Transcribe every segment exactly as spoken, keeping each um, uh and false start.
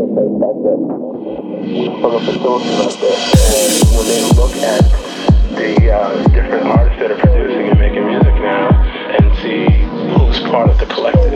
really place back then. From a facility like that, and when they look at the uh, different artists that are producing and making music now, and see who's part of the collective.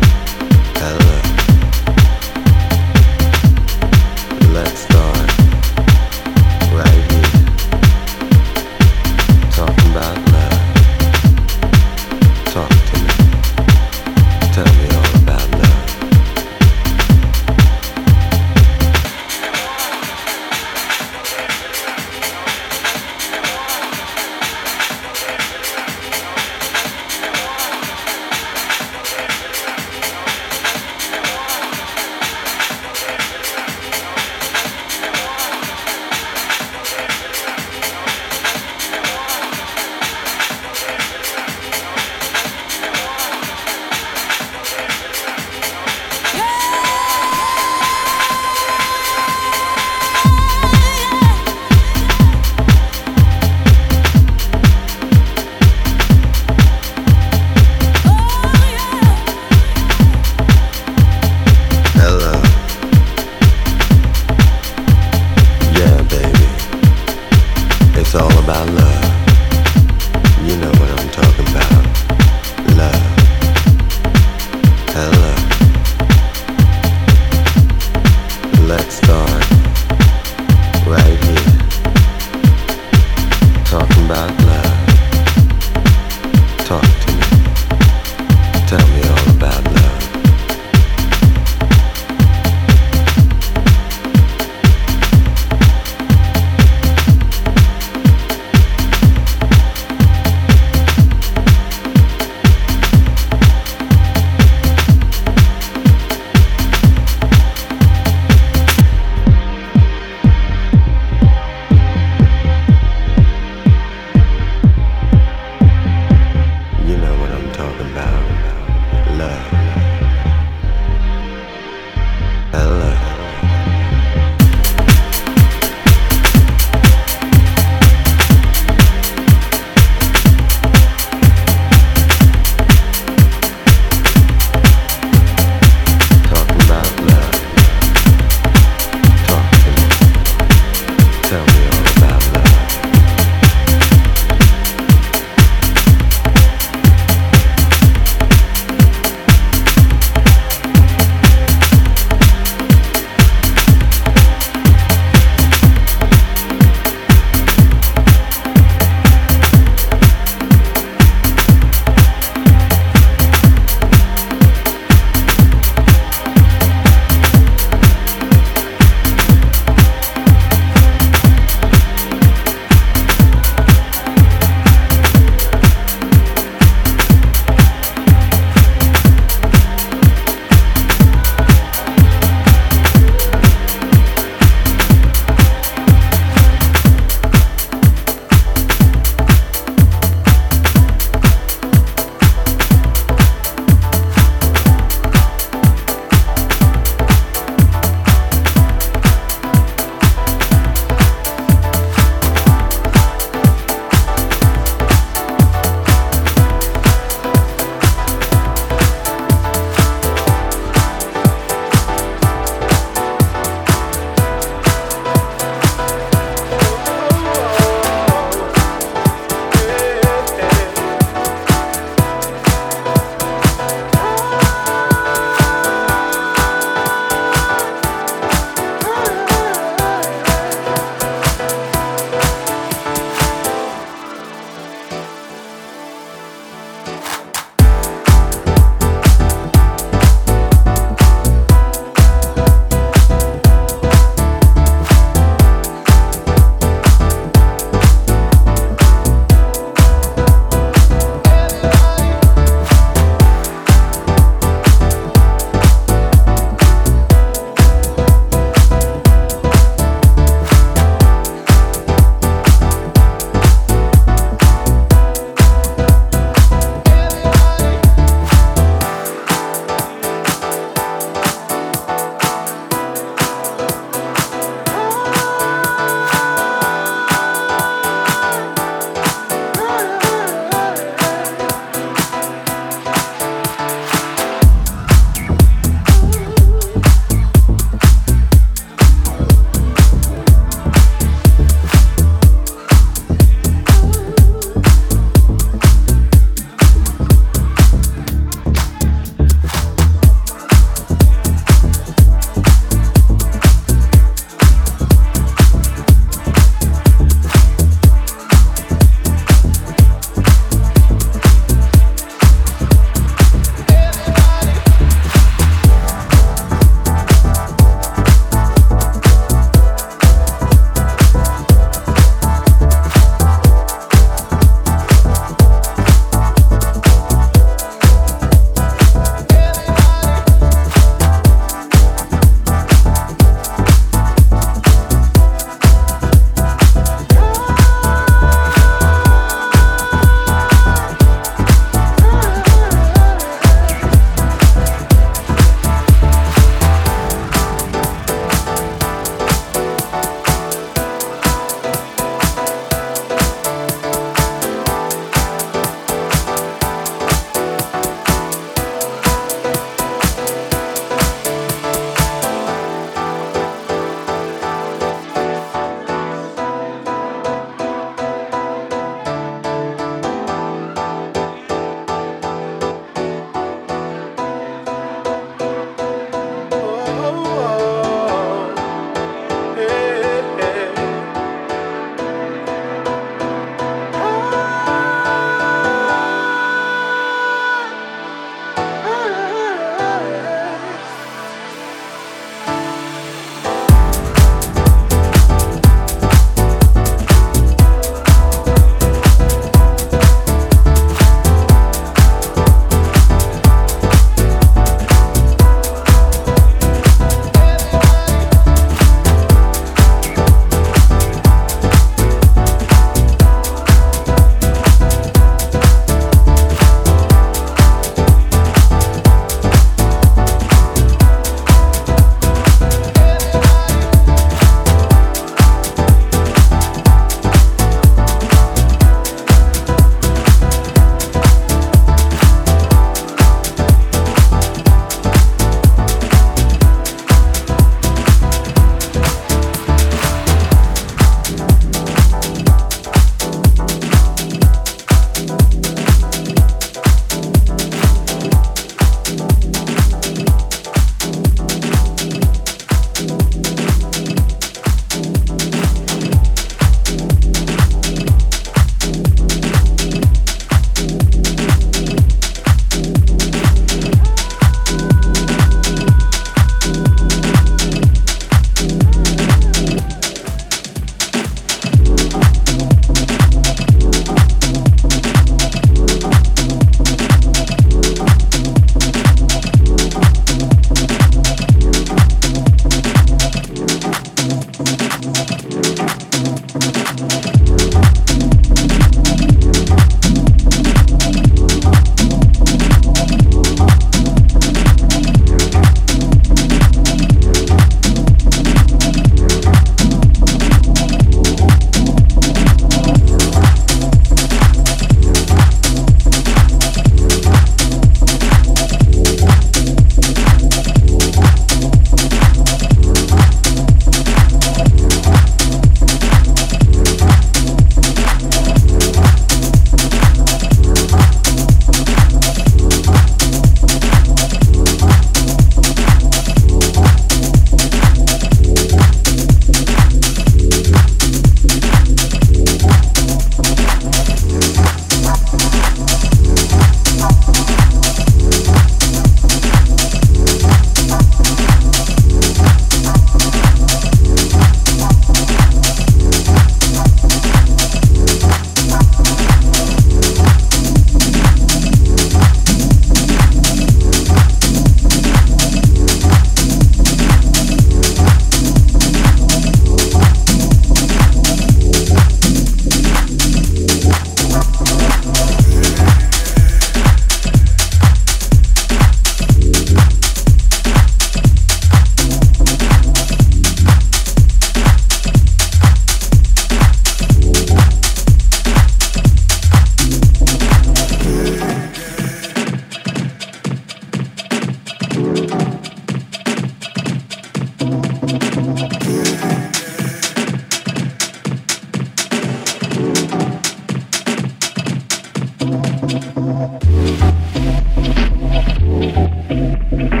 Thank you.